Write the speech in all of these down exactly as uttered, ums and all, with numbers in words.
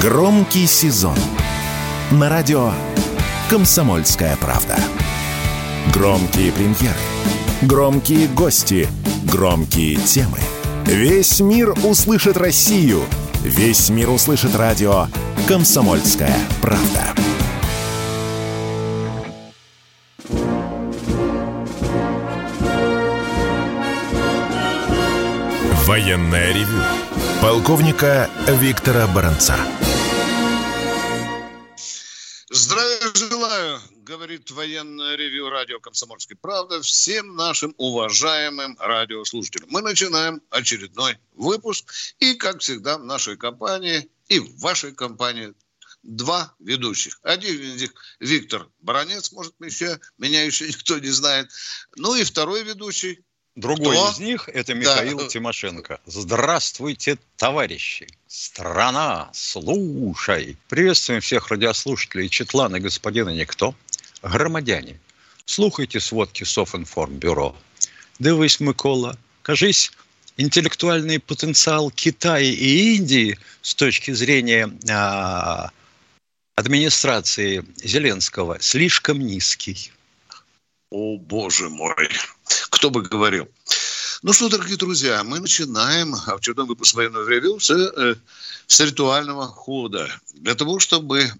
Громкий сезон на радио «Комсомольская правда». Громкие премьеры, громкие гости, громкие темы. Весь мир услышит Россию. Весь мир услышит радио «Комсомольская правда». Военное ревю полковника Виктора Баранца. Здравия желаю, говорит военное ревю радио «Комсомольская правда» всем нашим уважаемым радиослушателям. Мы начинаем очередной выпуск. И, как всегда, в нашей компании и в вашей компании два ведущих. Один из них Виктор Баранец, может, еще, меня еще никто не знает. Ну и второй ведущий. Другой Кто? из них – это Михаил да. Тимошенко. Здравствуйте, товарищи! Страна, слушай! Приветствуем всех радиослушателей Четлана и господина Никто. Громадяне, слухайте сводки Софинформбюро. Дивись, Микола, кажись, интеллектуальный потенциал Китая и Индии с точки зрения а, администрации Зеленского слишком низкий. О, боже мой! Кто бы говорил. Ну что, дорогие друзья, мы начинаем очередной выпуск военного ревью с, э, с ритуального хода. Для того, чтобы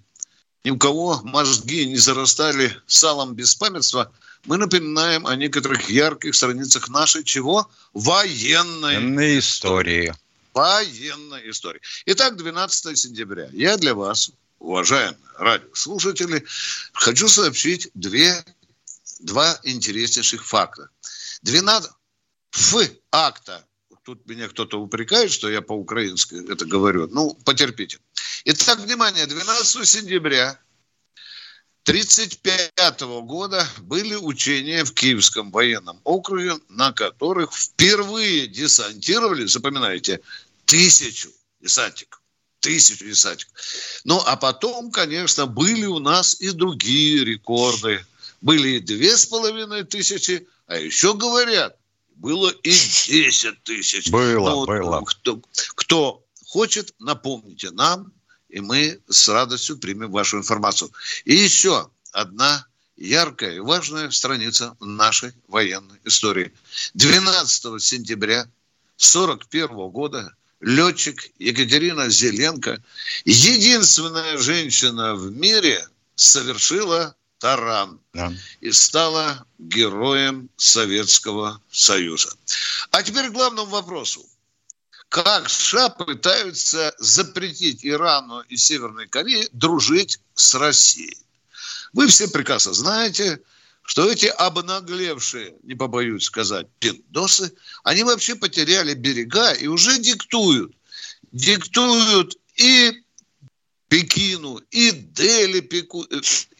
ни у кого мозги не зарастали салом беспамятства, мы напоминаем о некоторых ярких страницах нашей чего? Военной истории. Военной истории. Итак, двенадцатого сентября. Я для вас, уважаемые радиослушатели, хочу сообщить две Два интереснейших факта. двенадцать акта. Тут меня кто-то упрекает, что я по-украински это говорю. Ну, потерпите. Итак, внимание, двенадцатого сентября тысяча девятьсот тридцать пятого года были учения в Киевском военном округе, на которых впервые десантировали, запоминайте, тысячу десантиков. Тысячу десантиков. Ну, а потом, конечно, были у нас и другие рекорды. Были и две с половиной тысячи, а еще, говорят, было и десять тысяч. Было, вот, было. Кто, кто хочет, напомните нам, и мы с радостью примем вашу информацию. И еще одна яркая и важная страница нашей военной истории. двенадцатого сентября сорок первого года летчик Екатерина Зеленко, единственная женщина в мире, совершила таран да. и стала героем Советского Союза. А теперь к главному вопросу. Как США пытаются запретить Ирану и Северной Корее дружить с Россией? Вы все прекрасно знаете, что эти обнаглевшие, не побоюсь сказать, пиндосы, они вообще потеряли берега и уже диктуют. Диктуют и Пекину, и Дели пеку,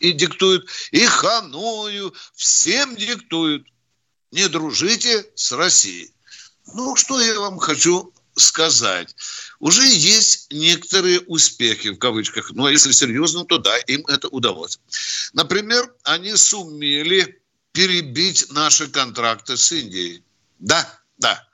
и диктуют, и Ханою, всем диктуют. Не дружите с Россией. Ну, что я вам хочу сказать. Уже есть некоторые успехи, в кавычках, но если серьезно, то да, им это удалось. Например, они сумели перебить наши контракты с Индией. Да, да.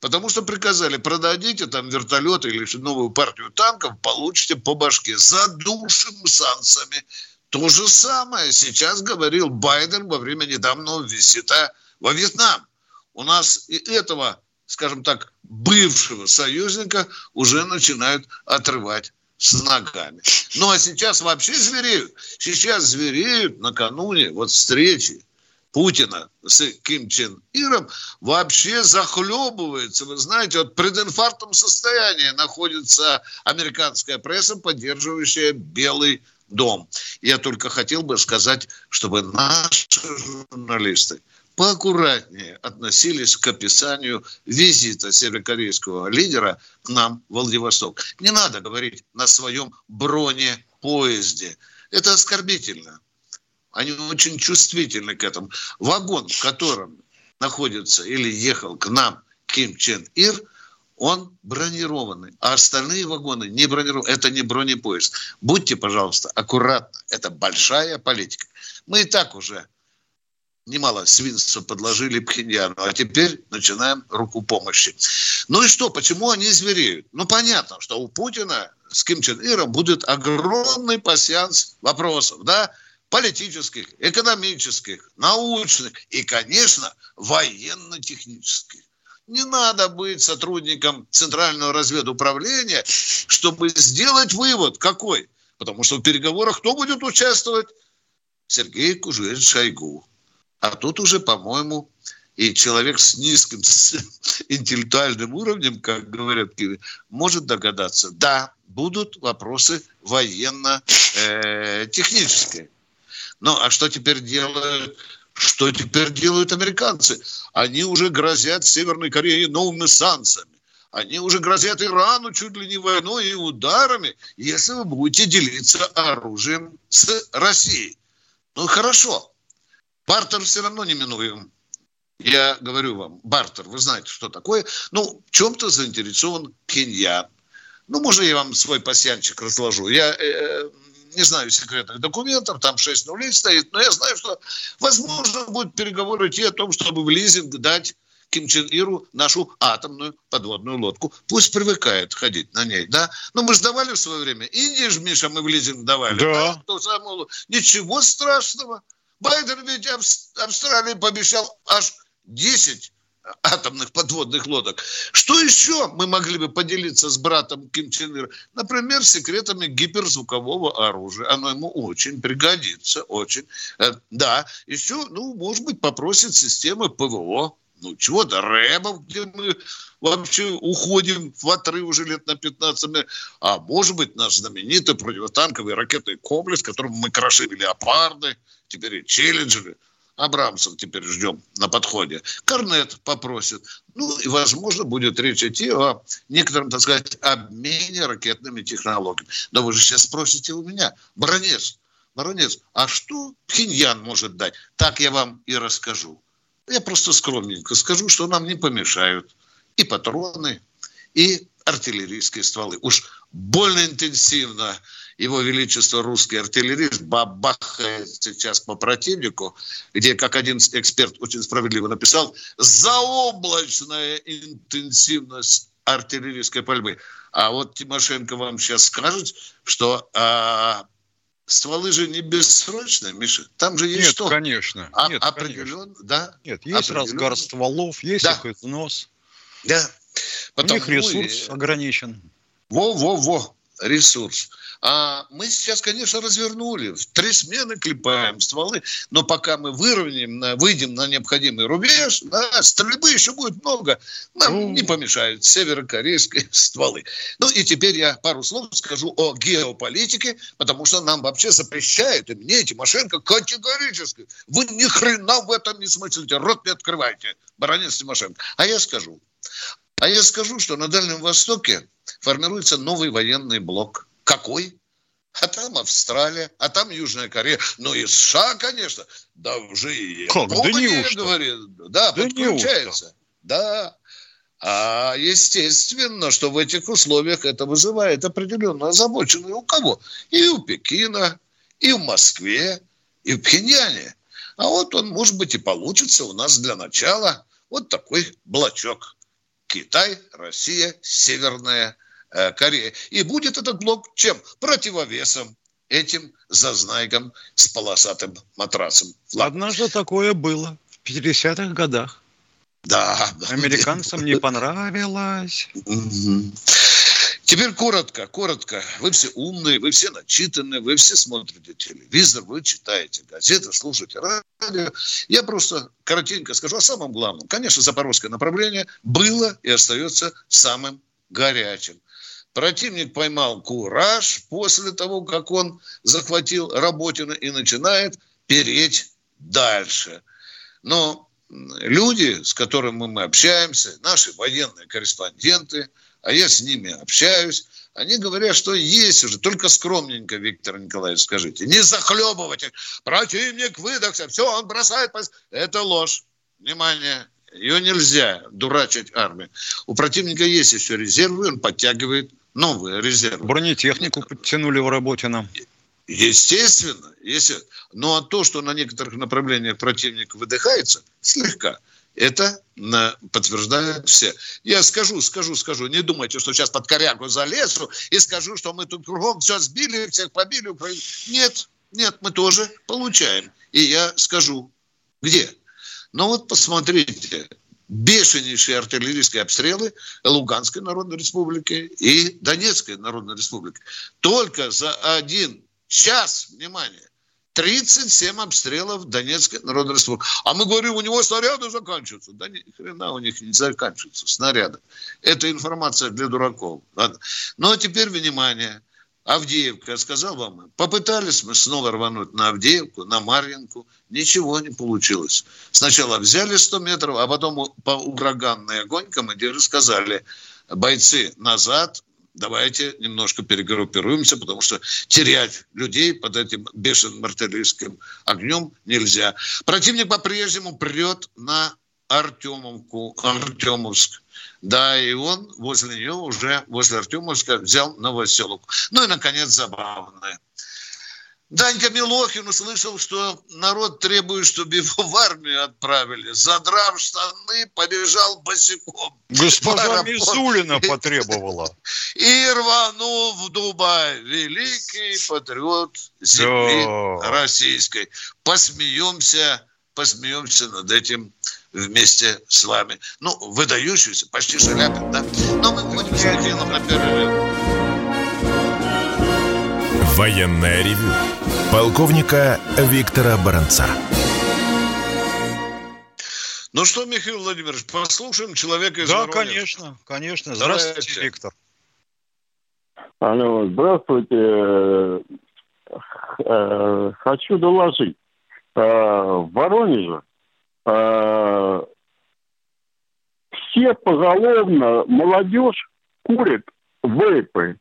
Потому что приказали, продадите там вертолеты или новую партию танков, получите по башке. Задушим санкциями. То же самое сейчас говорил Байден во время недавнего визита во Вьетнам. У нас и этого, скажем так, бывшего союзника уже начинают отрывать с ногами. Ну а сейчас вообще звереют. Сейчас звереют накануне вот встречи Путина с Ким Чен Иром, вообще захлебывается. Вы знаете, вот в прединфарктном состоянии находится американская пресса, поддерживающая Белый дом. Я только хотел бы сказать, чтобы наши журналисты поаккуратнее относились к описанию визита северокорейского лидера к нам в Владивосток. Не надо говорить на своем бронепоезде. Это оскорбительно. Они очень чувствительны к этому. Вагон, в котором находится или ехал к нам Ким Чен Ир, он бронированный. А остальные вагоны не бронированы. Это не бронепоезд. Будьте, пожалуйста, аккуратны. Это большая политика. Мы и так уже немало свинства подложили Пхеньяну, а теперь начинаем руку помощи. Ну и что, почему они звереют? Ну, понятно, что у Путина с Ким Чен Иром будет огромный пасьянс вопросов, да, политических, экономических, научных и, конечно, военно-технических. Не надо быть сотрудником Центрального разведуправления, чтобы сделать вывод, какой. Потому что в переговорах кто будет участвовать? Сергей Кужугетович Шойгу. А тут уже, по-моему, и человек с низким с интеллектуальным уровнем, как говорят, может догадаться. Да, будут вопросы военно-технические. Ну, а что теперь делают? Что теперь делают американцы? Они уже грозят Северной Корее новыми санкциями. Они уже грозят Ирану чуть ли не войной и ударами, если вы будете делиться оружием с Россией. Ну, хорошо. Бартер все равно неминуем. Я говорю вам, бартер, вы знаете, что такое. Ну, в чем-то заинтересован Пхеньян. Ну, можно я вам свой пасьянчик разложу? Я э, не знаю секретных документов, там шесть нулей стоит, но я знаю, что, возможно, будут переговоры идти о том, чтобы в лизинг дать Ким Чен Иру нашу атомную подводную лодку. Пусть привыкает ходить на ней, да? Но мы же давали в свое время. Индии же, Миша, мы в лизинг давали. Да. Да? Ничего страшного. Байден ведь Австралии пообещал аж десять атомных подводных лодок. Что еще мы могли бы поделиться с братом Ким Чен Ира? Например, секретами гиперзвукового оружия. Оно ему очень пригодится, очень. Да, еще, ну, может быть, попросит системы ПВО. Ну, чего-то, рэбов, где мы вообще уходим в отрыв уже лет на пятнадцать. А может быть, наш знаменитый противотанковый ракетный комплекс, которым мы крошили леопарды, теперь и челленджеры. Абрамсов теперь ждем на подходе. Корнет попросит. Ну, и, возможно, будет речь идти о некотором, так сказать, обмене ракетными технологиями. Да вы же сейчас спросите у меня, Баранец, Баранец, а что Пхеньян может дать? Так я вам и расскажу. Я просто скромненько скажу, что нам не помешают и патроны, и артиллерийские стволы. Уж больно интенсивно его величество русский артиллерист бабахает сейчас по противнику, где, как один эксперт очень справедливо написал, заоблачная интенсивность артиллерийской пальбы. А вот Тимошенко вам сейчас скажет, что... А, стволы же не бессрочные, Миша. Там же есть нет, что? Конечно. А, нет, определен, конечно. Да? Нет, есть определен. Разгар стволов, есть да. их износ. Да. Потому... У них ресурс ограничен. Во-во-во, ресурс. А мы сейчас, конечно, развернули. В три смены клепаем стволы. Но пока мы выровняем, на, выйдем на необходимый рубеж, да, стрельбы еще будет много. Нам ну... не помешают северокорейские стволы. Ну и теперь я пару слов скажу о геополитике, потому что нам вообще запрещают, и мне, и Тимошенко, категорически. Вы ни хрена в этом не смыслите. Рот не открывайте, Баранец, Тимошенко. А я скажу. А я скажу, что на Дальнем Востоке формируется новый военный блок. Какой? А там Австралия, а там Южная Корея. Ну и США, конечно. Да уже и... Как? Да неужто? Говорит, да, да подключается. Неужто? Да. А естественно, что в этих условиях это вызывает определенную озабоченность у кого? И у Пекина, и в Москве, и в Пхеньяне. А вот он, может быть, и получится у нас для начала вот такой блочок. Китай, Россия, Северная Корея. И будет этот блок чем? Противовесом этим зазнайкам с полосатым матрасом. Ладно. Однажды такое было в пятидесятых годах. Да. Американцам не понравилось. Теперь коротко, коротко. Вы все умные, вы все начитанные, вы все смотрите телевизор, вы читаете газеты, слушаете радио. Я просто коротенько скажу о самом главном. Конечно, запорожское направление было и остается самым горячим. Противник поймал кураж после того, как он захватил Работино и начинает переть дальше. Но люди, с которыми мы общаемся, наши военные корреспонденты, а я с ними общаюсь, они говорят, что есть уже, только скромненько, Виктор Николаевич, скажите, не захлебывайте, противник выдохся, все, он бросает, это ложь, внимание. Ее нельзя дурачить армию. У противника есть еще резервы, он подтягивает новые резервы. Бронетехнику подтянули в Работино. Естественно, если... ну а то, что на некоторых направлениях противник выдыхается, слегка, это подтверждают все. Я скажу, скажу, скажу, не думайте, что сейчас под корягу залезу и скажу, что мы тут кругом все сбили, всех побили. Нет, нет, мы тоже получаем. И я скажу, где. Но вот посмотрите, бешенейшие артиллерийские обстрелы Луганской Народной Республики и Донецкой Народной Республики. Только за один час, внимание, тридцать семь обстрелов Донецкой Народной Республики. А мы говорим, у него снаряды заканчиваются. Да ни хрена у них не заканчиваются снаряды. Это информация для дураков. Ладно. Ну, а теперь, внимание, Авдеевка, я сказал вам, попытались мы снова рвануть на Авдеевку, на Марьинку, ничего не получилось. Сначала взяли сто метров, а потом по ураганной огонь командиры сказали, бойцы, назад, давайте немножко перегруппируемся, потому что терять людей под этим бешеным артиллерийским огнем нельзя. Противник по-прежнему прет на Артемовку, Артемовск. Да, и он возле нее уже, возле Артемовска, взял Новоселовку. Ну и, наконец, забавное. Данька Милохин услышал, что народ требует, чтобы его в армию отправили. Задрав штаны, побежал босиком. Госпожа Мизулина потребовала. И рванул в Дубай. Великий патриот земли да. российской. Посмеемся, посмеемся над этим вместе с вами. Ну, выдающийся, почти Шаляпин, да? Но мы будем с Михаилом на перерыв. Военное ревю полковника Виктора Баранца. Ну что, Михаил Владимирович, послушаем человека из Воронежа. Да, конечно, конечно. Здравствуйте, здравствуйте, Виктор. Алло, здравствуйте. Хочу доложить. В Воронеже все поголовно, молодежь курит вейпы.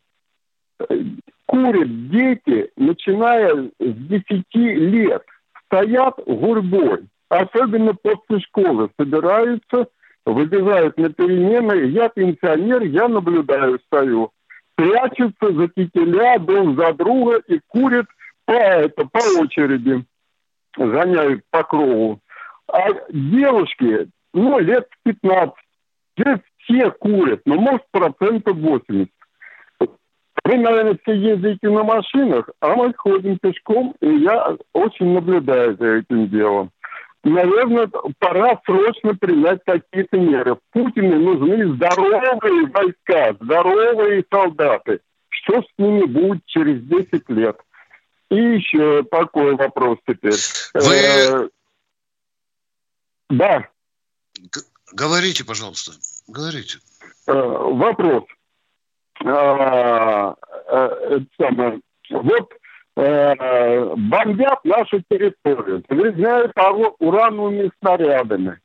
Курят дети, начиная с десяти лет. Стоят гурьбой. Особенно после школы собираются, выбегают на перемены. Я пенсионер, я наблюдаю, стою. Прячутся за кителя, друг за друга и курят по, это, по очереди. Гоняют по кругу. А девушки, ну, лет пятнадцать, здесь все курят, но, может, процентов восемьдесят. Вы, наверное, все ездите на машинах, а мы ходим пешком, и я очень наблюдаю за этим делом. Наверное, пора срочно принять какие-то меры. Путину нужны здоровые войска, здоровые солдаты. Что с ними будет через десять лет? И еще такой вопрос теперь. Вы... Э-э- да. Г- говорите, пожалуйста. Говорите. Э-э- вопрос. А, э, самое, вот э, бомбят нашу территорию, загрязняют урановыми снарядами,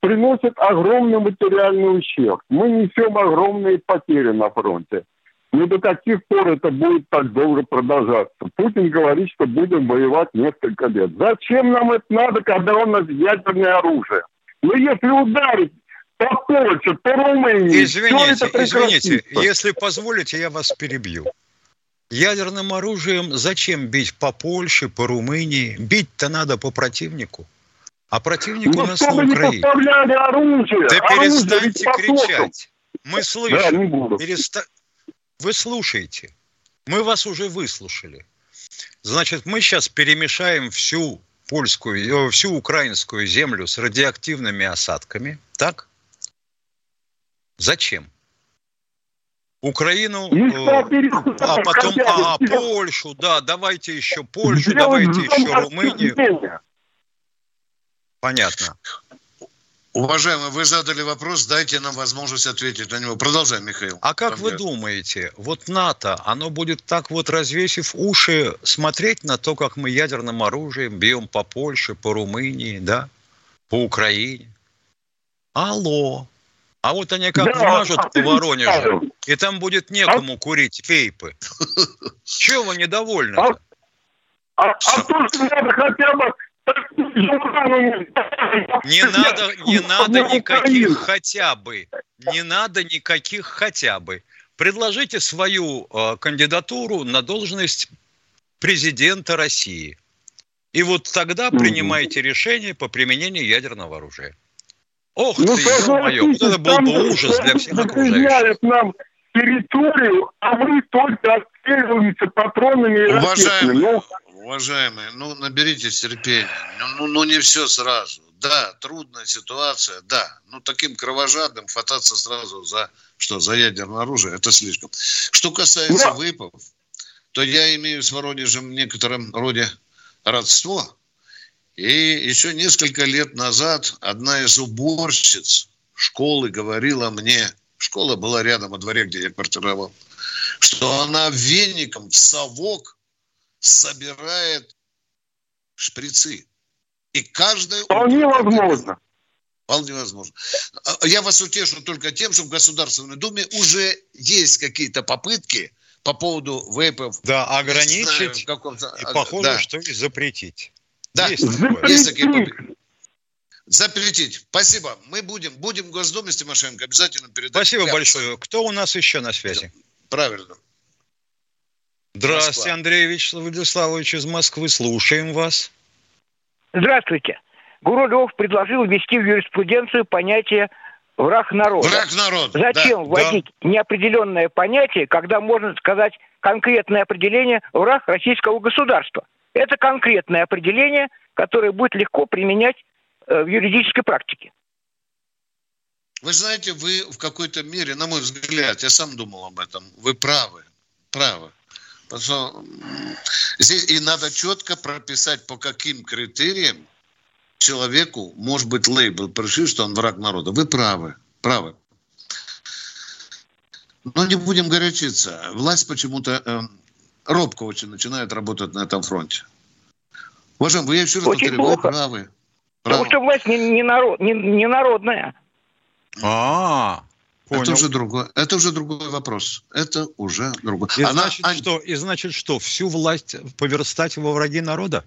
приносят огромный материальный ущерб. Мы несем огромные потери на фронте. Но до каких пор это будет так долго продолжаться? Путин говорит, что будем воевать несколько лет. Зачем нам это надо, когда у нас ядерное оружие? Ну, если ударить по Польше, по Румынии, извините, извините, если позволите, я вас перебью. Ядерным оружием зачем бить по Польше, по Румынии? Бить-то надо по противнику. А противник ну, у нас на Украине. Оружие, да оружие, перестаньте кричать. Мы слышим. Да, переста... Вы слушаете. Мы вас уже выслушали. Значит, мы сейчас перемешаем всю польскую, всю украинскую землю с радиоактивными осадками. Так? Зачем? Украину, э, а потом а, Польшу, да, давайте еще Польшу, давайте еще Румынию. Понятно. Уважаемый, вы задали вопрос, дайте нам возможность ответить на него. Продолжай, Михаил. А как вы думаете, вот НАТО, оно будет так вот, развесив уши, смотреть на то, как мы ядерным оружием бьем по Польше, по Румынии, да, по Украине? Алло. А вот они как мажут да, по Воронежу, и там будет некому а? курить вейпы. Чего вы недовольны? А, а, а то, что надо хотя бы... Не надо, не надо никаких хотя бы. Не надо никаких хотя бы. Предложите свою э, кандидатуру на должность президента России. И вот тогда mm-hmm. принимайте решение по применению ядерного оружия. Ох ну, ты, ё-моё, вот это был бы ужас для всех окружающих. Нам территорию, а мы только отстреливаемся патронами и ракетами. Уважаемые, уважаемые, ну наберитесь терпения. Ну, ну, ну не все сразу. Да, трудная ситуация, да. Ну таким кровожадным хвататься сразу за что, за ядерное оружие, это слишком. Что касается да. выпов, то я имею с Воронежем в некотором роде родство. И еще несколько лет назад одна из уборщиц школы говорила мне, школа была рядом во дворе, где я квартировал, что она веником в совок собирает шприцы. И каждая... Вполне возможно. Вполне возможно. Я вас утешу только тем, что в Государственной Думе уже есть какие-то попытки по поводу вейпов. Да, ограничить и, похоже, да. что и запретить. Да, есть запретить. запретить. Спасибо. Мы будем, будем в Госдуме с Тимошенко обязательно передать. Спасибо Прямо. большое. Кто у нас еще на связи? Правильно. Здравствуйте, Москва. Андрей Вячеславович из Москвы. Слушаем вас. Здравствуйте. Гурулёв предложил ввести в юриспруденцию понятие «враг народа». Враг народа. Зачем да, вводить да. неопределенное понятие, когда можно сказать конкретное определение «враг российского государства»? Это конкретное определение, которое будет легко применять в юридической практике. Вы знаете, вы в какой-то мере, на мой взгляд, я сам думал об этом, вы правы, правы. Потому что здесь и надо четко прописать, по каким критериям человеку может быть лейбл пришит, что он враг народа. Вы правы, правы. Но не будем горячиться. Власть почему-то э, робко очень начинает работать на этом фронте. Уважаемый, вы я еще раз повторю, вы правы. Потому что власть не, не, народ, не, не народная. А-а-а. Понял. Это уже другой, это уже другой вопрос. Это уже другой. И, Она... значит, что, и значит что, всю власть поверстать во враги народа?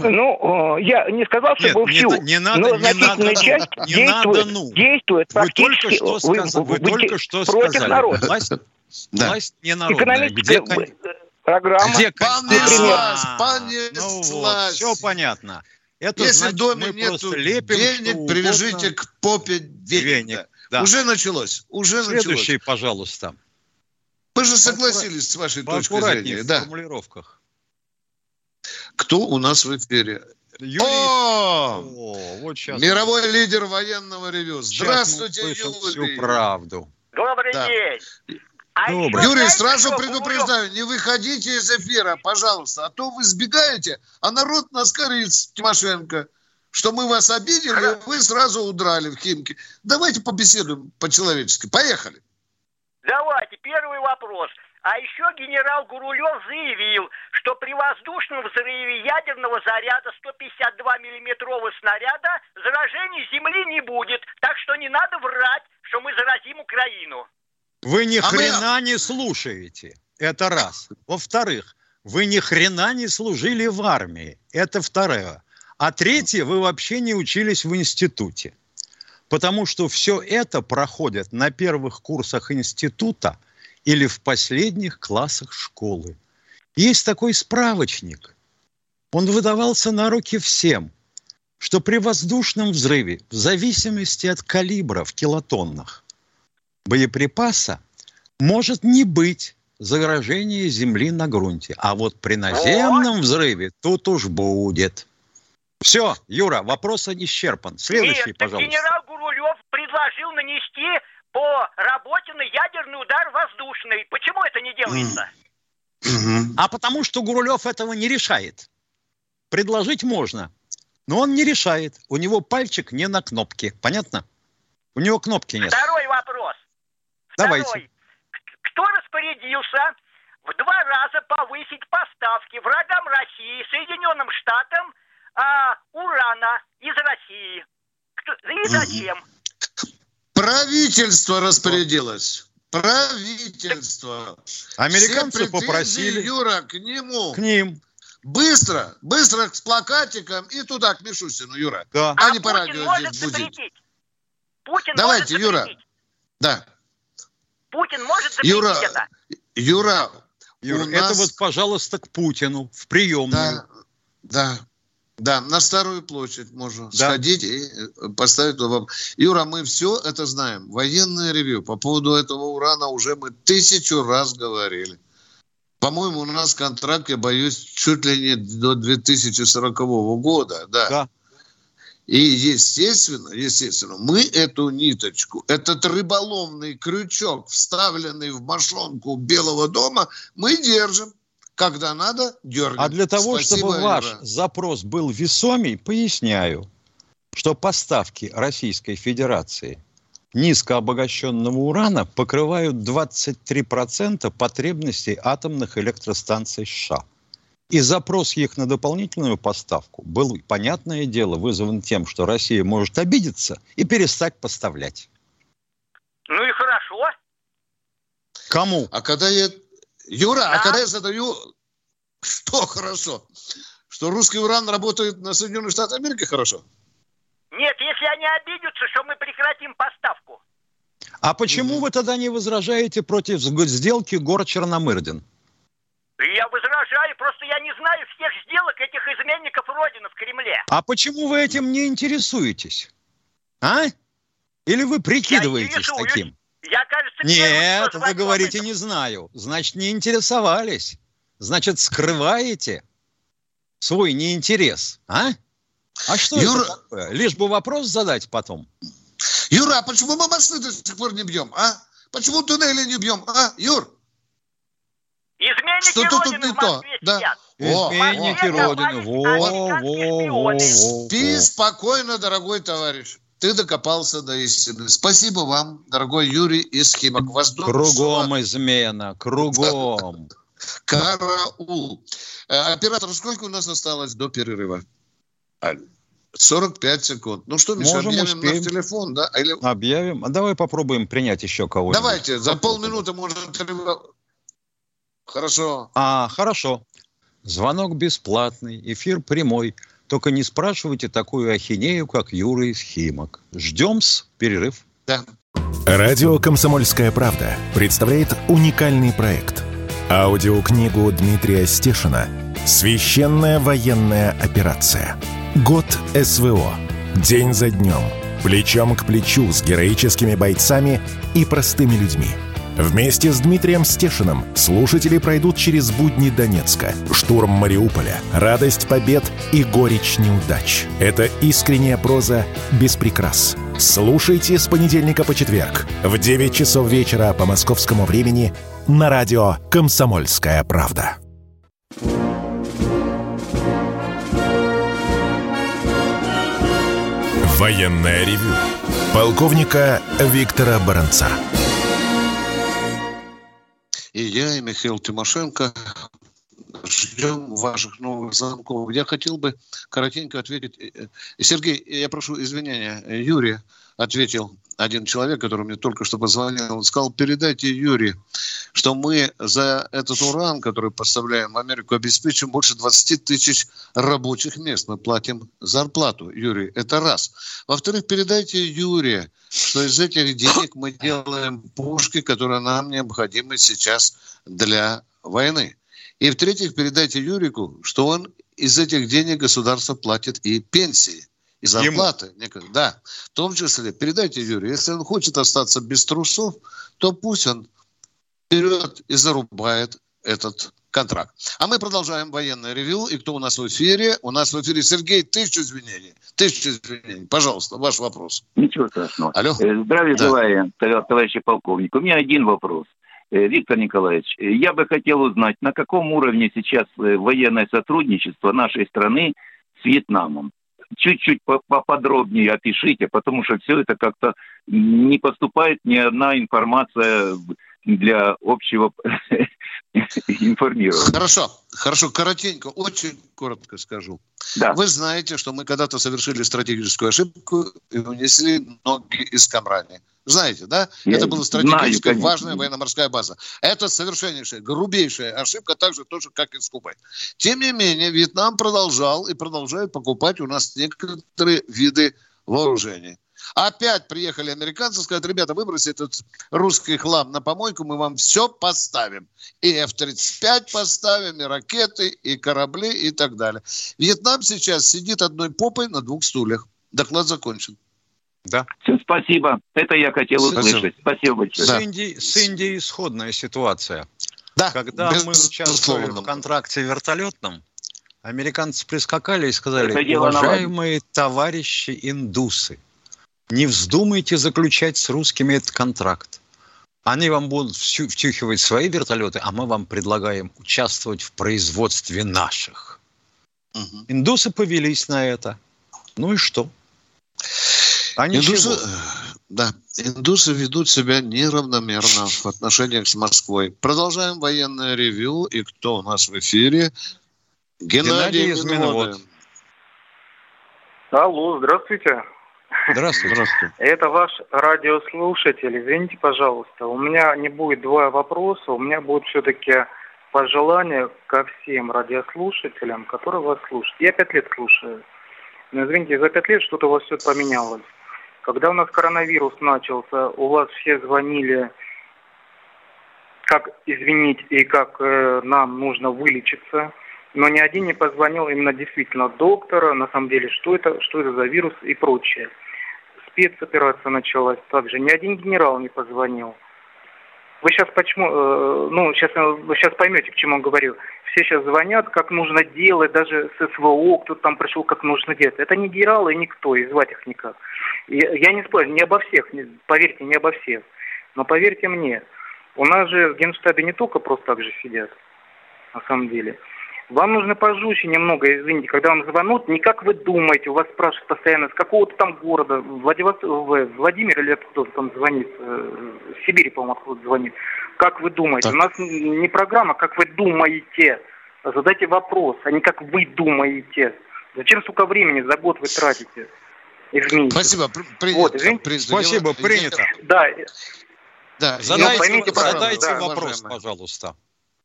Ну, я не сказал, что был всю, не надо, но не значительная надо, часть не действует, надо, ну. действует фактически вы, вы, вы, вы только что против сказали. народа. Власть, да. власть не народная. Где, программа. Где, понеслась, понеслась. Ну вот, все понятно. Это Если значит, в доме нет денег, привяжите к попе денег. Да. Уже началось. Уже Следующий, началось. пожалуйста. Вы же согласились с вашей точкой зрения. Да. В формулировках. Кто у нас в эфире? Юрий... О! О, вот сейчас мировой мы... лидер военного ревю. Здравствуйте, Юрий. Всю правду. Добрый да. день. А Юрий, сразу предупреждаю, не выходите из эфира, пожалуйста, а то вы сбегаете, а народ нас корит, Тимошенко, что мы вас обидели, и вы сразу удрали в Химки. Давайте побеседуем по-человечески. Поехали. Давайте, первый вопрос. А еще генерал Гурулёв заявил, что при воздушном взрыве ядерного заряда сто пятьдесят два миллиметрового снаряда заражений Земли не будет, так что не надо врать, что мы заразим Украину. Вы ни а хрена мы... не слушаете. Это раз. Во-вторых, вы ни хрена не служили в армии. Это второе. А третье, вы вообще не учились в институте. Потому что все это проходит на первых курсах института или в последних классах школы. Есть такой справочник. Он выдавался на руки всем, что при воздушном взрыве, в зависимости от калибра в килотоннах, боеприпаса может не быть заражения земли на грунте. А вот при наземном взрыве тут уж будет. Все, Юра, вопрос исчерпан. Следующий, Нет, пожалуйста. Генерал Гурулёв предложил нанести по работе на ядерный удар воздушный. Почему это не делается? Mm-hmm. А потому что Гурулёв этого не решает. Предложить можно, но он не решает. У него пальчик не на кнопке. Понятно? У него кнопки нет. Второй вопрос. Второй. Давайте. Кто распорядился в два раза повысить поставки врагам России, Соединенным Штатам, а, урана из России? Кто, и зачем? Правительство распорядилось. Правительство. Американцы попросили. Юра, к нему. К ним. Быстро, быстро с плакатиком и туда, к Мишустину, Юра. Да. А, а не по радио здесь будет. Путин Давайте, может Юра. Да. Путин может запретить Юра, это? Юра, Юр, это нас... вот, пожалуйста, к Путину в приемную. Да, да. Да, на Старую площадь можно да. сходить и поставить туда вопрос. Юра, мы все это знаем. Военное ревью по поводу этого урана уже мы тысячу раз говорили. По-моему, у нас контракт, я боюсь, чуть ли не до две тысячи сорокового года. Да. да. И, естественно, естественно, мы эту ниточку, этот рыболовный крючок, вставленный в мошонку Белого дома, мы держим. Когда надо, дергаем. А для того, Спасибо, чтобы ваш Ира. запрос был весомей, поясняю, что поставки Российской Федерации низкообогащенного урана покрывают двадцать три процента потребностей атомных электростанций США. И запрос их на дополнительную поставку был, понятное дело, вызван тем, что Россия может обидеться и перестать поставлять. Ну и хорошо. Кому? А когда я... Юра, да. а когда я задаю, что хорошо? Что русский уран работает на Соединенных Штатах Америки хорошо? Нет, если они обидятся, что мы прекратим поставку. А почему mm-hmm. вы тогда не возражаете против сделки Гор-Черномырдин? Я возражаю, просто я не знаю всех сделок этих изменников Родины в Кремле. А почему вы этим не интересуетесь? А? Или вы прикидываетесь таким? Я, кажется, Нет, первый, вы говорите, не знаю. Значит, не интересовались. Значит, скрываете свой неинтерес. А? А что Юра... это такое? Лишь бы вопрос задать потом. Юра, а почему мы машины до сих пор не бьем? А? Почему туннели не бьем? А, Юр? Изменники Что-то Родины тут не в Москве то. сидят. Да. Изменники Родины. Во, во, во. Спи спокойно, дорогой товарищ. Ты докопался до истины. Спасибо вам, дорогой Юрий Исхимов. Кругом суда. измена, кругом. Караул. Оператор, сколько у нас осталось до перерыва? сорок пять секунд. Ну что, Миша, Можем, объявим успеем. наш телефон, да? Или... Объявим. А давай попробуем принять еще кого-нибудь. Давайте, за полминуты можно... Хорошо. А, хорошо. Звонок бесплатный, эфир прямой. Только не спрашивайте такую ахинею, как Юра Исхимов. Ждем-с. Перерыв. Да. Радио «Комсомольская правда» представляет уникальный проект. Аудиокнигу Дмитрия Стешина «Священная военная операция». Год СВО. День за днем. Плечом к плечу с героическими бойцами и простыми людьми. Вместе с Дмитрием Стешиным слушатели пройдут через будни Донецка, штурм Мариуполя, радость побед и горечь неудач. Это искренняя проза без прикрас. Слушайте с понедельника по четверг в девять часов вечера по московскому времени на радио «Комсомольская правда». Военное ревю полковника Виктора Баранца. И я, и Михаил Тимошенко ждем ваших новых звонков. Я хотел бы коротенько ответить. Сергей, я прошу извинения, Юрий ответил один человек, который мне только что позвонил. Он сказал, передайте Юре, что мы за этот уран, который поставляем в Америку, обеспечим больше двадцать тысяч рабочих мест. Мы платим зарплату, Юрий. Это раз. Во-вторых, передайте Юре, что из этих денег мы делаем пушки, которые нам необходимы сейчас для войны. И в-третьих, передайте Юрику, что он из этих денег государство платит и пенсии. И зарплаты. Ему. Да. В том числе, передайте Юрию, если он хочет остаться без трусов, то пусть он берет и зарубает этот контракт. А мы продолжаем военное ревью. И кто у нас в эфире? У нас в эфире Сергей. Тысячу извинений. Тысячу извинений. Пожалуйста, ваш вопрос. Ничего страшного. Алло. Здравия да. желаю, товарищи полковники. У меня один вопрос. Виктор Николаевич, я бы хотел узнать, на каком уровне сейчас военное сотрудничество нашей страны с Вьетнамом? Чуть-чуть поподробнее опишите, потому что все это как-то не поступает ни одна информация для общего информирования. Хорошо, хорошо, коротенько, очень коротко скажу. Да. Вы знаете, что мы когда-то совершили стратегическую ошибку и унесли ноги из Камрани. Знаете, да? Я это была стратегически важная военно-морская база. Это совершеннейшая, грубейшая ошибка, так же тоже, как и с Кубой. Тем не менее, Вьетнам продолжал и продолжает покупать у нас некоторые виды вооружений. Опять приехали американцы, сказать, ребята, выбросьте этот русский хлам на помойку, мы вам все поставим. И эф тридцать пять поставим, и ракеты, и корабли, и так далее. Вьетнам сейчас сидит одной попой на двух стульях. Доклад закончен. Да. Все, спасибо. Это я хотел услышать. Спасибо большое. Да. С Индией, с Индией исходная ситуация. Да. Когда без, мы участвовали в контракте вертолетном, американцы прискакали и сказали: уважаемые товарищи индусы, не вздумайте заключать с русскими этот контракт. Они вам будут втюхивать свои вертолеты, а мы вам предлагаем участвовать в производстве наших. Угу. Индусы повелись на это. Ну и что? А индусы, да, индусы ведут себя неравномерно в отношениях с Москвой. Продолжаем военное ревью. И кто у нас в эфире? Геннадий, Геннадий Изменовод. Алло, здравствуйте. Здравствуйте. Здравствуйте. Это ваш радиослушатель. Извините, пожалуйста. У меня не будет два вопроса. У меня будут все-таки пожелания ко всем радиослушателям, которые вас слушают. Я пять лет слушаю. Но, извините, за пять лет что-то у вас все поменялось. Когда у нас коронавирус начался, у вас все звонили, как извинить и как э, нам нужно вылечиться. Но ни один не позвонил именно действительно доктора, на самом деле, что это, что это за вирус и прочее. Спецоперация началась также. Ни один генерал не позвонил. Вы сейчас почему, э, ну, сейчас, вы сейчас поймете, к чему я говорю. Все сейчас звонят, как нужно делать, даже с СВО, кто-то там пришел, как нужно делать. Это не генералы, никто, и звать их никак. И, я не спорю, не обо всех, не, поверьте, не обо всех. Но поверьте мне, у нас же в Генштабе не только просто так же сидят, на самом деле. Вам нужно пожестче немного, извините, когда вам звонут, не как вы думаете, у вас спрашивают постоянно, с какого-то там города, Владивосток, Владимир или кто-то там звонит, в Сибири, по-моему, откуда звонит. Как вы думаете? Так. У нас не программа, как вы думаете. Задайте вопрос, а не как вы думаете. Зачем, сука, времени за год вы тратите? Извините. Спасибо, принято. Вот, извините. Спасибо, принято. Да. Да. Задайте, поймите, задайте да, вопрос, уважаемые. Пожалуйста.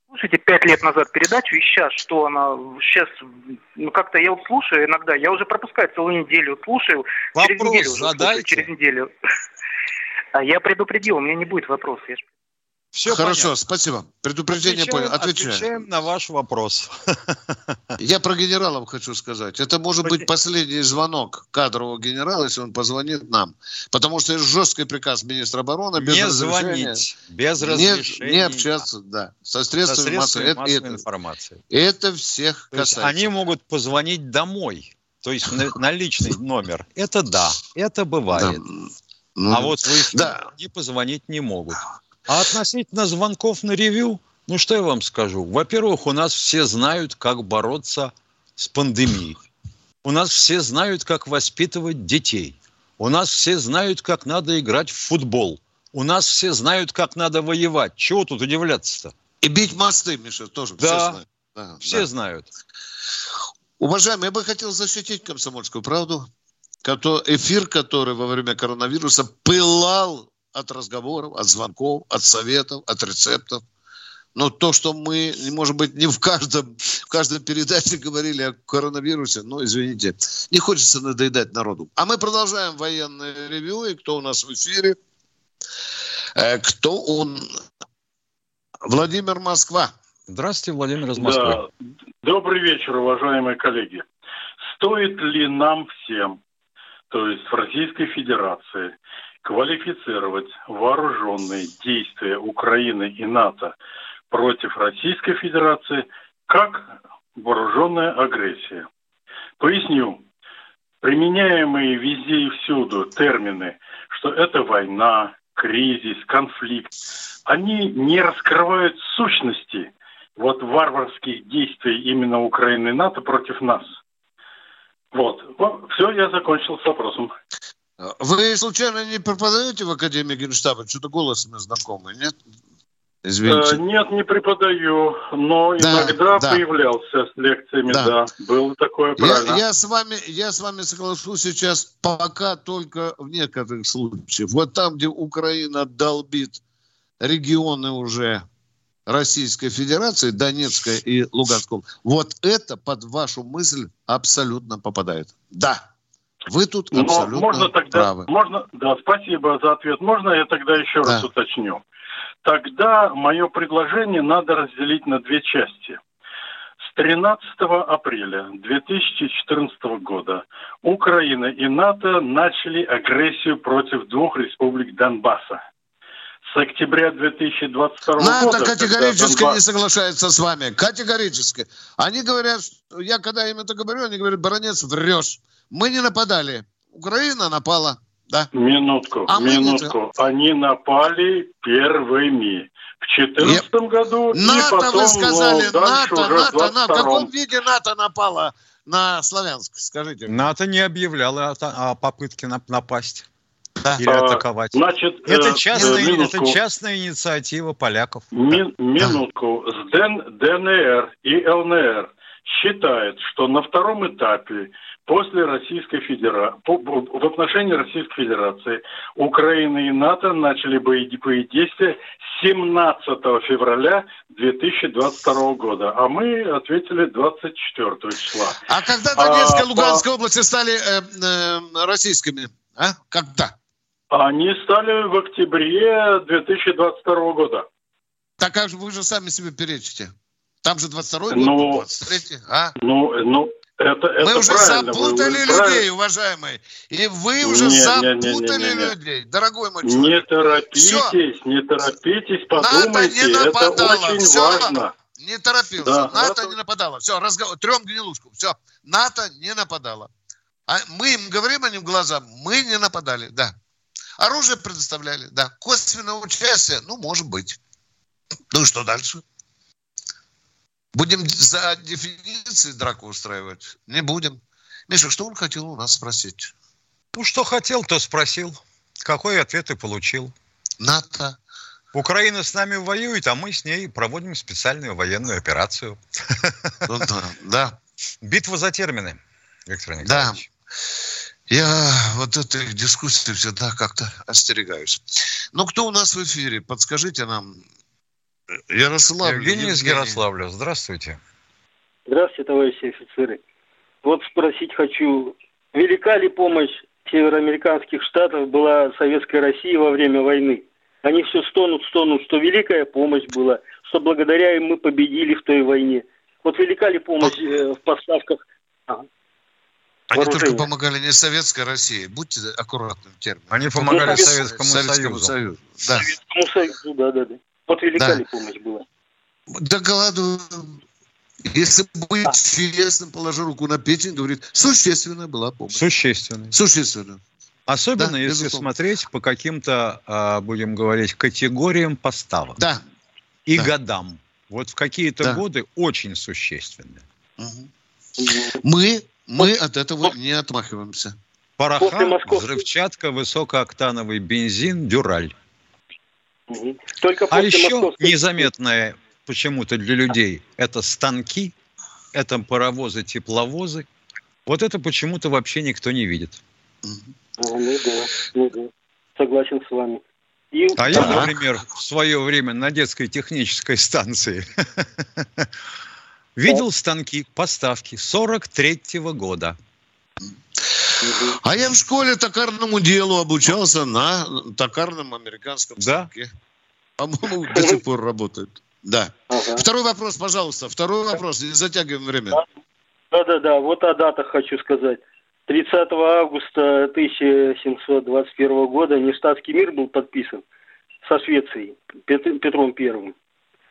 Слушайте, пять лет назад передачу, и сейчас, что она, сейчас, ну как-то я вот слушаю иногда, я уже пропускаю целую неделю, слушаю, вопрос через неделю уже слушаю, через неделю. А я предупредил, у меня не будет вопроса. Я... Все хорошо, понятно. Спасибо. Предупреждение отвечаем, понял. Отвечаем. Отвечаем на ваш вопрос. Я про генералов хочу сказать. Это может быть последний звонок кадрового генерала, если он позвонит нам. Потому что жесткий приказ министра обороны без не разрешения. Звонить, без разрешения. Не, не общаться, да. Со средствами, со средствами массовой, массовой это, информации. Это всех То касается. Они могут позвонить домой. То есть на, на личный номер. Это да, это бывает. Да. Ну, а вот вы да. не позвонить не могут. А относительно звонков на ревью, ну что я вам скажу? Во-первых, у нас все знают, как бороться с пандемией. У нас все знают, как воспитывать детей. У нас все знают, как надо играть в футбол. У нас все знают, как надо воевать. Чего тут удивляться-то? И бить мосты, Миша, тоже да, все знают. Да, все да. знают. Уважаемый, я бы хотел защитить «Комсомольскую правду», эфир, который во время коронавируса пылал от разговоров, от звонков, от советов, от рецептов. Но то, что мы, может быть, не в каждом, в каждой передаче говорили о коронавирусе, ну, извините, не хочется надоедать народу. А мы продолжаем военное ревью. И кто у нас в эфире? Кто он? Владимир, Москва. Здравствуйте, Владимир из Москвы. Да. Добрый вечер, уважаемые коллеги. Стоит ли нам всем, то есть в Российской Федерации, квалифицировать вооруженные действия Украины и НАТО против Российской Федерации как вооруженная агрессия? Поясню. Применяемые везде и всюду термины, что это война, кризис, конфликт, они не раскрывают сущности вот варварских действий именно Украины и НАТО против нас. Вот. Все, я закончил с вопросом. Вы, случайно, не преподаете в Академии Генштаба? Что-то голос мне знакомый, нет? Извините. Э, нет, не преподаю, но да, иногда да. появлялся с лекциями, да. да. Было такое, правильно. Я, я, с вами, я с вами соглашусь сейчас пока только в некоторых случаях. Вот там, где Украина долбит регионы уже Российской Федерации, Донецкая и Луганская, вот это под вашу мысль абсолютно попадает. Да. Вы тут абсолютно Но можно тогда, правы. Можно, да, спасибо за ответ. Можно я тогда еще да. раз уточню? Тогда мое предложение надо разделить на две части. С тринадцатого апреля две тысячи четырнадцатого года Украина и НАТО начали агрессию против двух республик Донбасса. С октября две тысячи двадцать второго НАТО года... НАТО категорически Донбасс... не соглашается с вами. Категорически. Они говорят, что... я когда им это говорю, они говорят, Баранец, врешь. Мы не нападали. Украина напала. Да. Минутку, а минутку. Они напали первыми. В четырнадцатом Нет. году НАТО, и потом... Вы сказали, ну, НАТО, НАТО, НАТО. В каком виде НАТО напало на Славянск? Скажите. НАТО не объявляло о попытке напасть. Да. Или атаковать. А, значит, это, частная, э, это частная инициатива поляков. Ми- да. Минутку. С Дэ Эн Эр и Эл Эн Эр считает, что на втором этапе после Российской Федерации, в отношении Российской Федерации, Украина и НАТО начали боевые действия семнадцатого февраля две тысячи двадцать второго года, а мы ответили двадцать четвёртого числа. А когда Донецкая и а, Луганская по... области стали э, э, российскими? А? Когда? Они стали в октябре две тысячи двадцать второго года. Так как же вы же сами себе перечите? Там же двадцать второй год, двадцать третий, а? Ну, ну... Это, это мы уже заплутали вы, людей, прав... уважаемые. И вы уже не, заплутали не, не, не, не, не. людей, дорогой мой человек. Не торопитесь, Все. не торопитесь, подумайте. Не это очень Все. важно. Не торопился. Да. НАТО это... не нападало. Все, разговор. Трем гнилушку. Все. НАТО не нападало. А мы им говорим, они в глаза. Мы не нападали, да. Оружие предоставляли, да. Косвенное участие, ну, может быть. Ну и что дальше? Будем за дефиницией драку устраивать? Не будем. Миша, что он хотел у нас спросить? Ну, что хотел, то спросил. Какой ответ и получил. НАТО. Украина с нами воюет, а мы с ней проводим специальную военную операцию. Да. Битва за термины, Виктор Николаевич. Да. Я вот этой дискуссии всегда как-то остерегаюсь. Ну, кто у нас в эфире? Подскажите нам. Ярославль. Евгений из Ярославля. Здравствуйте. Здравствуйте, товарищи офицеры. Вот спросить хочу, велика ли помощь североамериканских штатов была Советской России во время войны? Они все стонут, стонут, что великая помощь была, что благодаря им мы победили в той войне. Вот велика ли помощь э, в поставках? Ага. Они только помогали не Советской России. Будьте аккуратны в терминах. Они помогали ну, Советскому, Советскому Союзу. Союзу. Да. Советскому Союзу, да, да, да. Вот велика да. ли помощь была? Да голоду. Если быть а. честным, положа руку на печень, говорит, существенная была помощь. Существенная. Существенная. Особенно, да, если смотреть по каким-то, будем говорить, категориям поставок. Да. И да. годам. Вот в какие-то да. годы очень существенные. Угу. Мы, мы от этого не отмахиваемся. Парахан, взрывчатка, высокооктановый бензин, дюраль. Только а еще московской... незаметное почему-то для людей это станки, это паровозы, тепловозы. Вот это почему-то вообще никто не видит. Ну да, ну да. Согласен с вами. И... А я, например, в свое время на детской технической станции видел станки поставки сорок третьего года. А я в школе токарному делу обучался на токарном американском станке. Да? По-моему, до сих пор работает. Да. Ага. Второй вопрос, пожалуйста. Второй вопрос. Не затягиваем время. Да-да-да. Вот о датах хочу сказать. тридцатого августа тысяча семьсот двадцать первого года Нештатский мир был подписан со Швецией, Петром Первым.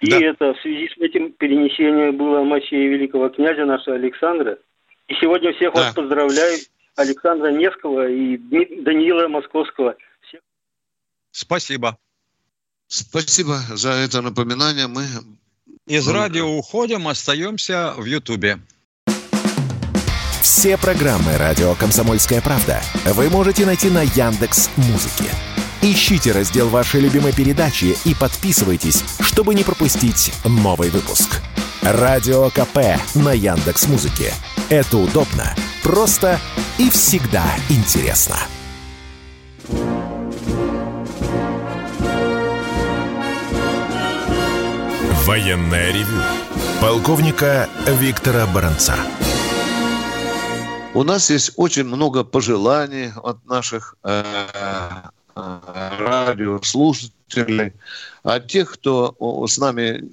И да. это в связи с этим перенесение было мощей великого князя нашего Александра. И сегодня всех да. вас поздравляю. Александра Невского и Даниила Московского. Всех. Спасибо. Спасибо за это напоминание. Мы из радио уходим, остаемся в Ютубе. Все программы радио «Комсомольская правда» вы можете найти на Яндекс.Музыке. Ищите раздел вашей любимой передачи и подписывайтесь, чтобы не пропустить новый выпуск. Радио КП на Яндекс.Музыке. Это удобно, просто и всегда интересно. Военное ревю полковника Виктора Баранца. У нас есть очень много пожеланий от наших радиослушателей, от тех, кто с нами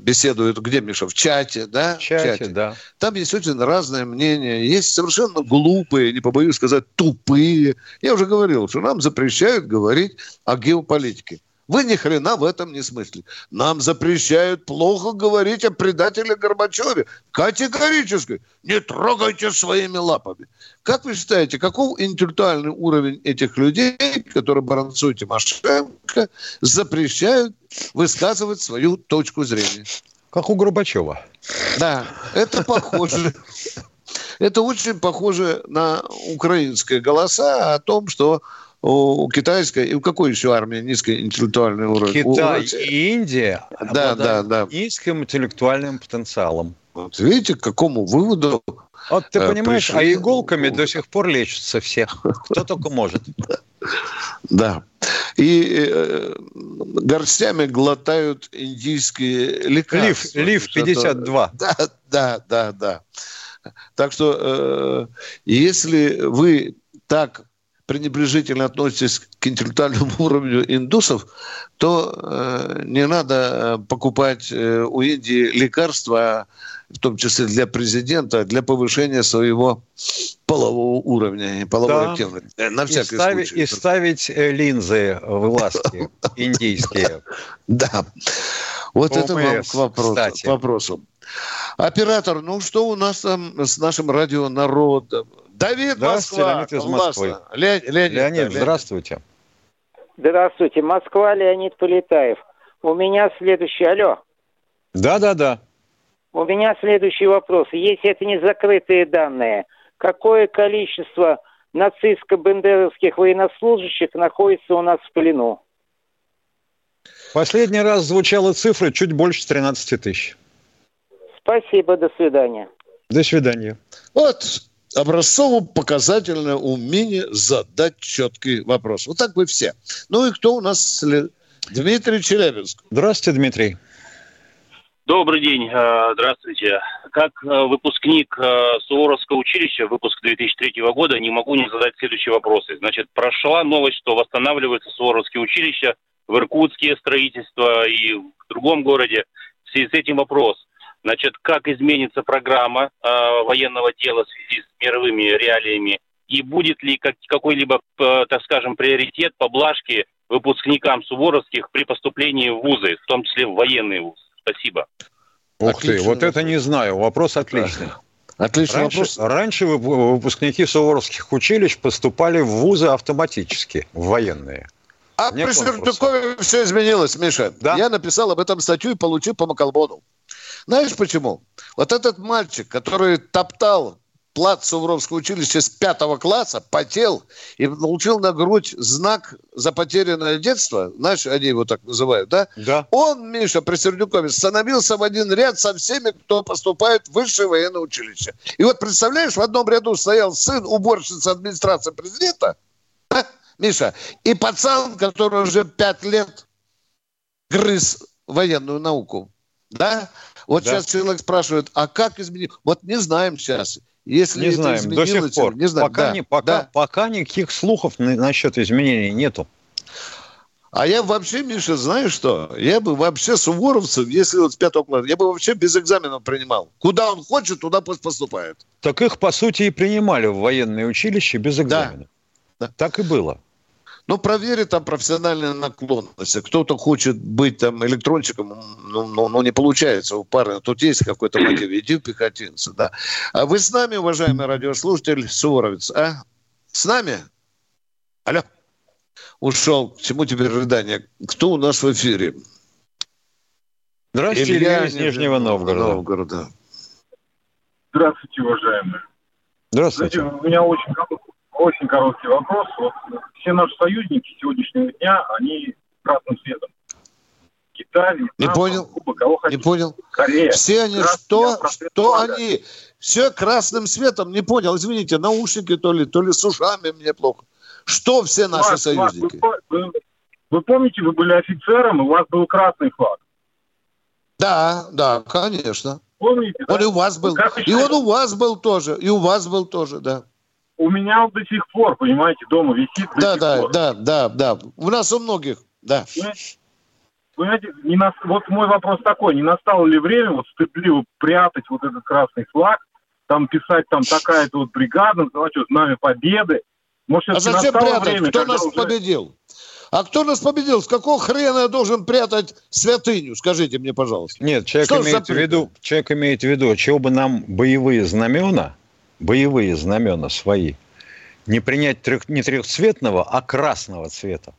беседует, где, Миша, в чате, да? В чате, в чате. Да. Там есть очень разные мнения. Есть совершенно глупые, не побоюсь сказать, тупые. Я уже говорил, что нам запрещают говорить о геополитике. Вы ни хрена в этом не смыслите. Нам запрещают плохо говорить о предателе Горбачеве. Категорически. Не трогайте своими лапами. Как вы считаете, каков интеллектуальный уровень этих людей, которые Баранцу и Тимошенко запрещают высказывать свою точку зрения? Как у Горбачева. Да, это похоже. Это очень похоже на украинские голоса о том, что у китайской, и у какой еще армии низкий интеллектуальный уровень? Китай и Индия да, обладают да, да. низким интеллектуальным потенциалом. Вот видите, к какому выводу Вот ты понимаешь, пришли... а иголками до сих пор лечатся всех, кто только может. Да. И горстями глотают индийские лекарства. Лиф пятьдесят два. Да, да, да, да. Так что, если вы так пренебрежительно относитесь к интеллектуальному уровню индусов, то э, не надо покупать э, у Индии лекарства, в том числе для президента, для повышения своего полового уровня и половой да. активности. На всякий и ставить, случай. И ставить линзы в глазки индийские. Да. Вот это вам к вопросу. Оператор, ну что у нас там с нашим радионародом? Давид, Москва. Леонид из Москвы. Ле- Леонид, Леонид да, здравствуйте. Здравствуйте. Москва, Леонид Полетаев. У меня следующий... Алло. Да-да-да. У меня следующий вопрос. Если это не закрытые данные, какое количество нацистско-бендеровских военнослужащих находится у нас в плену? Последний раз звучала цифра чуть больше тринадцать тысяч. Спасибо. До свидания. До свидания. Вот... Образцово-показательное умение задать четкий вопрос. Вот так вы все. Ну и кто у нас? Дмитрий, Челябинск. Здравствуйте, Дмитрий. Добрый день. Здравствуйте. Как выпускник Суворовского училища, выпуск две тысячи третьего года, не могу не задать следующие вопросы. Значит, прошла новость, что восстанавливаются Суворовские училища в Иркутске, строительство и в другом городе. В связи с этим вопрос. Значит, как изменится программа э, военного дела в связи с мировыми реалиями? И будет ли как, какой-либо, э, так скажем, приоритет поблажки выпускникам Суворовских при поступлении в вузы, в том числе в военные вузы? Спасибо. Ух отличный ты, вот вопрос. Это не знаю. Вопрос отличный. Отличный раньше, вопрос. Раньше выпускники Суворовских училищ поступали в вузы автоматически, в военные. А Нет при Сердюкове все изменилось, Миша. Да? Я написал об этом статью и получил по Макалбону. Знаешь почему? Вот этот мальчик, который топтал плац Суворовского училища с пятого класса, потел и получил на грудь знак за потерянное детство, знаешь, они его так называют, да? Да. Он, Миша, при Сердюкове, становился в один ряд со всеми, кто поступает в высшее военное училище. И вот представляешь, в одном ряду стоял сын уборщицы администрации президента, а? Миша, и пацан, который уже пять лет грыз военную науку. Да? Вот да. сейчас человек спрашивает, а как изменить? Вот не знаем сейчас. Если не знаем, до сих пор. Не знаем. Пока, да. Не, пока, да. пока никаких слухов насчет изменений нету. А я вообще, Миша, знаешь что? Я бы вообще суворовцев, если вот с пятого класса, я бы вообще без экзаменов принимал. Куда он хочет, туда пусть поступает. Так их, по сути, и принимали в военные училища без экзаменов. Да. Да. Так и было. Ну, проверь там профессиональные наклонности. Кто-то хочет быть там электронщиком, но, но, но не получается у парня. Тут есть какой-то мотив. Иди в пехотинцы, да. А вы с нами, уважаемый радиослушатель, суворовец, а? С нами? Алло. Ушел. К чему теперь рыдание? Кто у нас в эфире? Здравствуйте, Илья из Нижнего Новгорода. Новгорода. Здравствуйте, уважаемые. Здравствуйте. Здравствуйте. У меня очень короткий, очень короткий вопрос. Вот. Все наши союзники сегодняшнего дня, они красным цветом. Китай, не Трамп, понял, Куба, кого хотите. Не понял. Корея. Все они красный, что? Что влага. Они? Все красным цветом. Не понял. Извините, наушники то ли, то ли с ушами мне плохо. Что все наши вас, союзники? Вас, вы, вы, вы помните, вы были офицером, и у вас был красный флаг. Да, да, конечно. Помните, он да? и у вас был. Как и он у вас был тоже. И у вас был тоже, да. У меня он до сих пор, понимаете, дома висит. Да, до да, сих пор. да, да, да. У нас у многих, да. Понимаете, понимаете не на... вот мой вопрос такой. Не настало ли время вот стыдливо прятать вот этот красный флаг, там писать там такая-то вот бригада, называть вот знамя победы? Может, а зачем прятать? Время, кто нас уже... победил? А кто нас победил? С какого хрена я должен прятать святыню? Скажите мне, пожалуйста. Нет, человек имеет в виду, человек имеет в виду, чего бы нам боевые знамена, боевые знамена свои, не принять трех, не трехцветного, а красного цвета.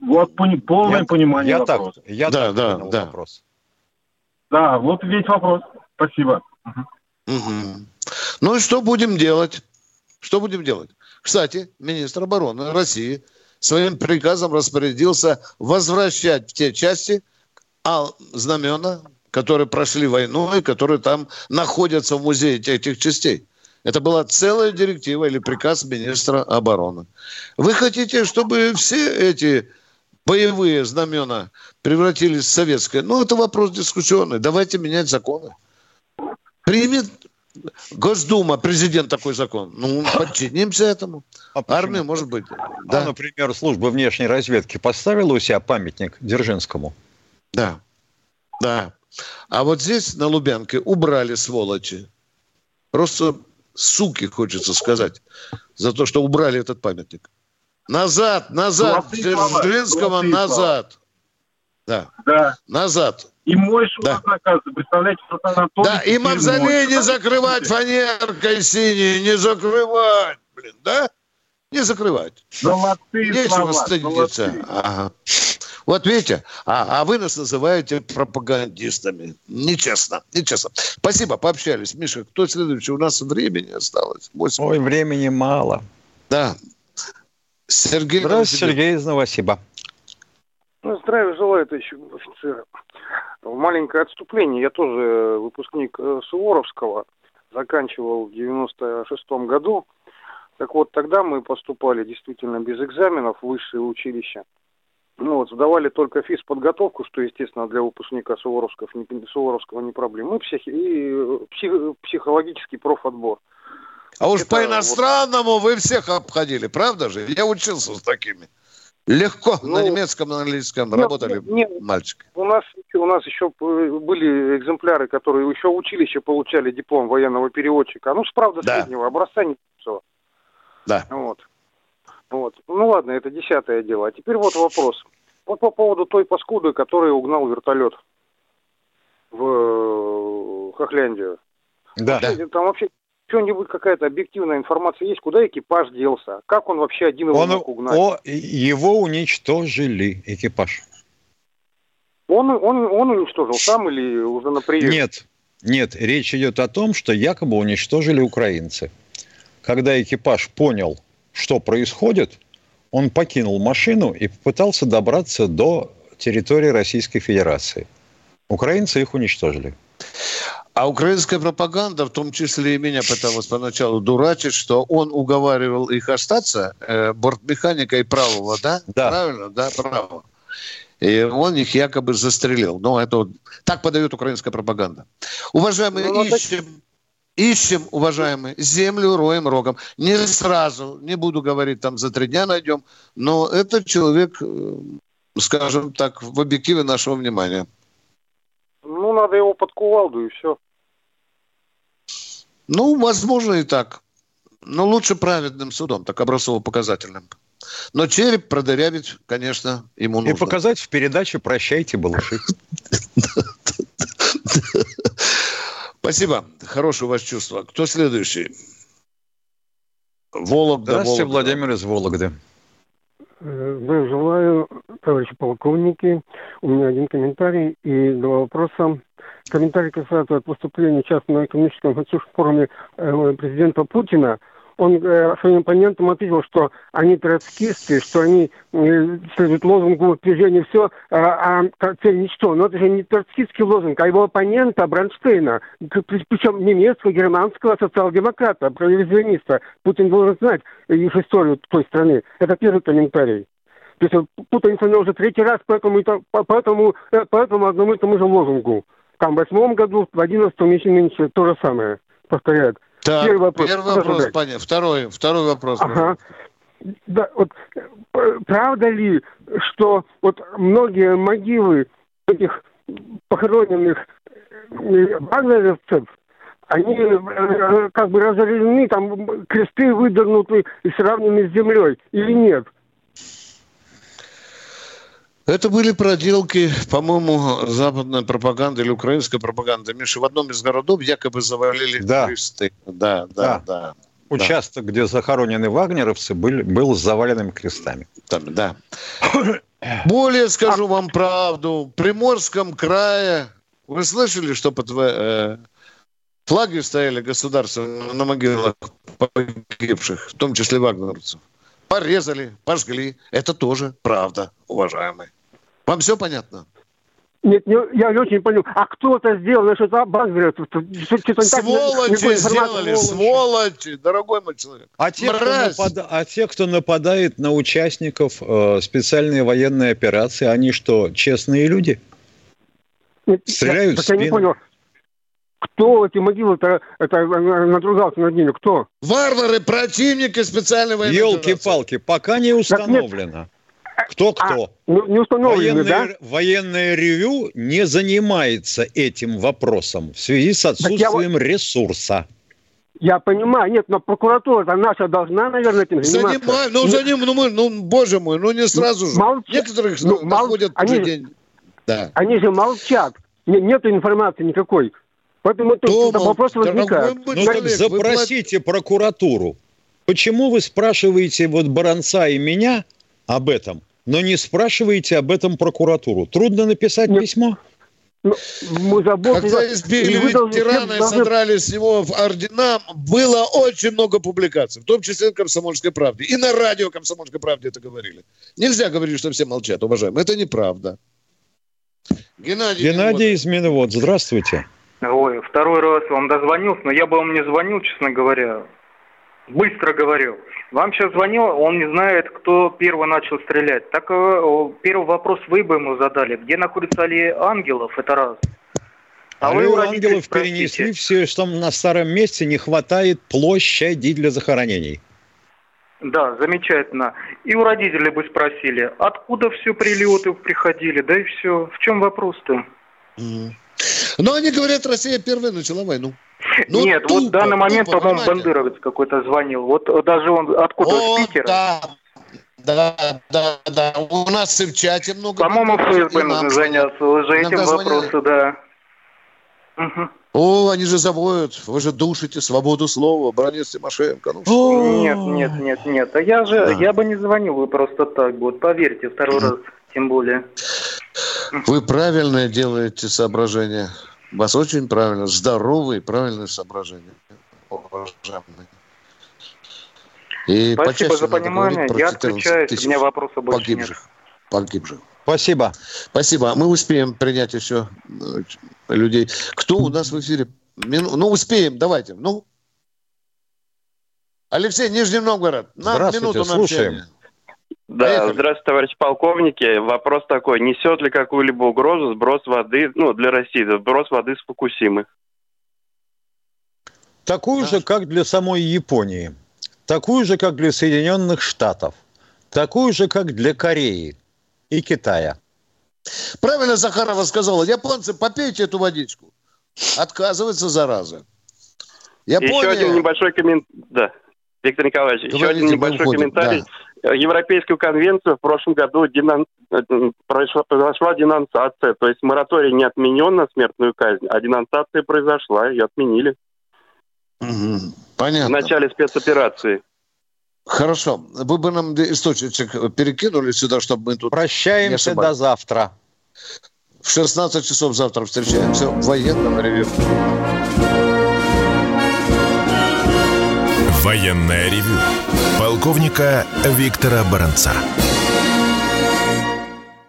Вот полное я, понимание я вопроса. Так, я да, так да, понял да. вопрос. Да, вот весь вопрос. Спасибо. Угу. Угу. Ну и что будем делать? Что будем делать? Кстати, министр обороны России своим приказом распорядился возвращать в те части а, знамена, которые прошли войну и которые там находятся в музее этих частей. Это была целая директива или приказ министра обороны. Вы хотите, чтобы все эти боевые знамена превратились в советское? Ну, это вопрос дискуссионный. Давайте менять законы. Примет Госдума, президент такой закон. Ну, подчинимся этому. А армия, может быть. Да. А, например, служба внешней разведки поставила у себя памятник Дзержинскому. Да. Да. А вот здесь, на Лубянке, убрали сволочи. Просто суки, хочется сказать, за то, что убрали этот памятник. Назад, назад, к Дзержинскому назад. Да. да. Назад. И мой шумок да. оказывается, представляете, что там Анатолий... Да, и мавзолей не закрывать фанеркой синей, не закрывать, блин, да? Не закрывать. Золотые Нечего слова, стыдиться. Ага. Вот видите, а, а вы нас называете пропагандистами. Нечестно, нечестно. Спасибо, пообщались. Миша, кто следующий? У нас времени осталось. восемь Ой, времени мало. Да. Сергей Здравствуйте, Новосибирск. Сергей из Новосиба. Ну, здравия желаю, товарищи офицеры. Маленькое отступление. Я тоже выпускник Суворовского. Заканчивал в девяносто шестом году. Так вот, тогда мы поступали действительно без экзаменов в высшее училище. Ну, вот, сдавали только физподготовку, что, естественно, для выпускника Суворовского не, Суворовского не проблема. И, психи, и псих, психологический профотбор. А уж Это, по-иностранному вот... вы всех обходили, правда же? Я учился с такими. Легко, ну, на немецком, на английском нет, работали нет, мальчики. У нас, у нас еще были экземпляры, которые еще в училище получали диплом военного переводчика. Ну, правда, да. среднего образца не получилось. Да. Вот. Вот. Ну, ладно, это десятое дело. А теперь вот вопрос. Вот по поводу той паскуды, которая угнал вертолет в Хохляндию. Да. Вообще, там вообще... Что-нибудь, какая-то объективная информация есть? Куда экипаж делся? Как он вообще один его он, мог угнать? О, его уничтожили, экипаж. Он, он, он уничтожил сам или уже на приезде? Нет, нет, речь идет о том, что якобы уничтожили украинцы. Когда экипаж понял, что происходит, он покинул машину и попытался добраться до территории Российской Федерации. Украинцы их уничтожили. А украинская пропаганда, в том числе и меня, пыталась поначалу дурачить, что он уговаривал их остаться, э, бортмеханика и правого, да? Да. Правильно? Да, правого. И он их якобы застрелил. Ну, это вот... Так подает украинская пропаганда. Уважаемые, ну, ищем, вот... ищем, уважаемые, землю роем рогом. Не сразу, не буду говорить, там за три дня найдем, но этот человек, скажем так, в объективе нашего внимания. Ну, надо его под кувалду, и все. Ну, возможно, и так. Но лучше праведным судом, так образцово-показательным. Но череп продырявить, конечно, ему нужно. И показать в передаче «Прощайте, Балаши». Спасибо. Хорошее у вас чувство. Кто следующий? Вологда. Здравствуйте, Владимир из Вологды. Здравия желаю, товарищи полковники. У меня один комментарий и два вопроса. Комментарий касается выступления сейчас на экономическом форуме президента Путина. Он своим оппонентам ответил, что они троцкисты, что они следуют лозунгу «движение все, а, а цель ничто». Но это же не троцкистский лозунг, а его оппонента Бронштейна, причем немецкого, германского социал-демократа, проревизиониста. Путин должен знать их историю той страны. Это первый комментарий. То есть путаница уже третий раз по этому, по этому, по этому одному и тому же лозунгу. там в восьмом году, в одиннадцатом еще меньше, то же самое повторяют. Так, первый вопрос, первый вопрос понятно. Второй, второй вопрос. Ага. Да, вот, правда ли, что вот многие могилы этих похороненных вагнеровцев, они как бы разорены, там кресты выдернуты и сравнены с землей, или нет? Это были проделки, по-моему, западная пропаганда или украинская пропаганда. Миша, в одном из городов якобы завалили да. кресты. Да, да, да. да. Участок, да. где захоронены вагнеровцы, был, был завален крестами. Там, да. Более скажу а... вам правду. В Приморском крае, вы слышали, что под э, флаги стояли государственные на могилах погибших, в том числе вагнеровцев? Порезали, пожгли. Это тоже правда, уважаемые. Вам все понятно? Нет, не, я не очень понял. А кто это сделал? Что-то вагнеровцы? Что-то сволочи так, сделали, сволочи, дорогой мой человек. А те, напад... а те, кто нападает на участников э, специальной военной операции, они что, честные люди? Нет, стреляют я, в спину? Я не понял. Кто эти могилы-то это, надругался над ними? Кто? Варвары, противники специальной военной операции. Ёлки-палки, пока не установлено. Кто-кто. А, не установлено, да? Военное ревю не занимается этим вопросом в связи с отсутствием я... ресурса. Я понимаю, нет, но прокуратура-то наша должна, наверное, этим заниматься. Занимаю, ну, за ним, ну, мы, ну, боже мой, ну, не сразу же. Молчат. Некоторых ну, находят мол... уже день. Да. Они же молчат. Нет информации никакой. Поэтому Дома, это вопрос возникает. Ну, человек, запросите вы... прокуратуру. Почему вы спрашиваете вот Баранца и меня об этом, но не спрашиваете об этом прокуратуру? Трудно написать Нет. письмо? Ну, мы забыли. Когда избили ветерана и содрали с него в ордена, было очень много публикаций, в том числе в «Комсомольской правде». И на радио «Комсомольской правде» это говорили. Нельзя говорить, что все молчат, уважаемые. Это неправда. Геннадий, Геннадий из Минвод. Здравствуйте. Ой, второй раз вам дозвонился, но я бы вам не звонил, честно говоря. Быстро говорил. Вам сейчас звонил, он не знает, кто первый начал стрелять. Так первый вопрос вы бы ему задали. Где находится аллея ангелов? Это раз. А аллею вы ангелов спросите. Перенесли все, что на старом месте не хватает площади для захоронений. Да, замечательно. И у родителей бы спросили, откуда все прилеты приходили, да и все. В чем вопрос-то? Mm. Но они говорят, Россия первая начала войну. Ну, нет, тупо, вот в данный момент, тупо, по-моему, понимаете? Бандеровец какой-то звонил. Вот даже он откуда, О, из Питера. Да, да, да, да. У нас и в чате много... По-моему, ФСБ нужно заняться уже этим вопросом, да. Угу. О, они же заводят, вы же душите свободу слова, Баранец, Тимошенко. Ну, нет, нет, нет, нет. А я же, да. я бы не звонил, вы просто так, вот поверьте, второй раз тем более... Вы правильно делаете соображения. У вас очень правильно. Здоровые, правильные соображения. Уважаемые. И спасибо за понимание. Я отвечаю, если у меня вопросов больше погибших. Нет. Погибших. Спасибо. Спасибо. Мы успеем принять еще людей. Кто у нас в эфире? Мину... Ну, успеем, давайте. Ну, Алексей, Нижний Новгород. На минуту на общение. Да, Поехали. Здравствуйте, товарищи полковники. Вопрос такой, несет ли какую-либо угрозу сброс воды, ну, для России, сброс воды с Фукусимы? Такую да. же, как для самой Японии, такую же, как для Соединенных Штатов, такую же, как для Кореи и Китая. Правильно Захарова сказала, японцы, попейте эту водичку. Отказываются, заразы. Япония... Еще один небольшой комментарий, да, Виктор Николаевич, Давайте еще один небольшой уходим. комментарий. Да. Европейскую конвенцию в прошлом году денон... произошла, произошла денонсация. То есть мораторий не отменен на смертную казнь, а денонсация произошла, ее отменили. Угу. Понятно. В начале спецоперации. Хорошо. Вы бы нам источник перекинули сюда, чтобы мы тут... Прощаемся до завтра. В шестнадцать часов завтра встречаемся в военном ревью. Военное ревю полковника Виктора Баранца.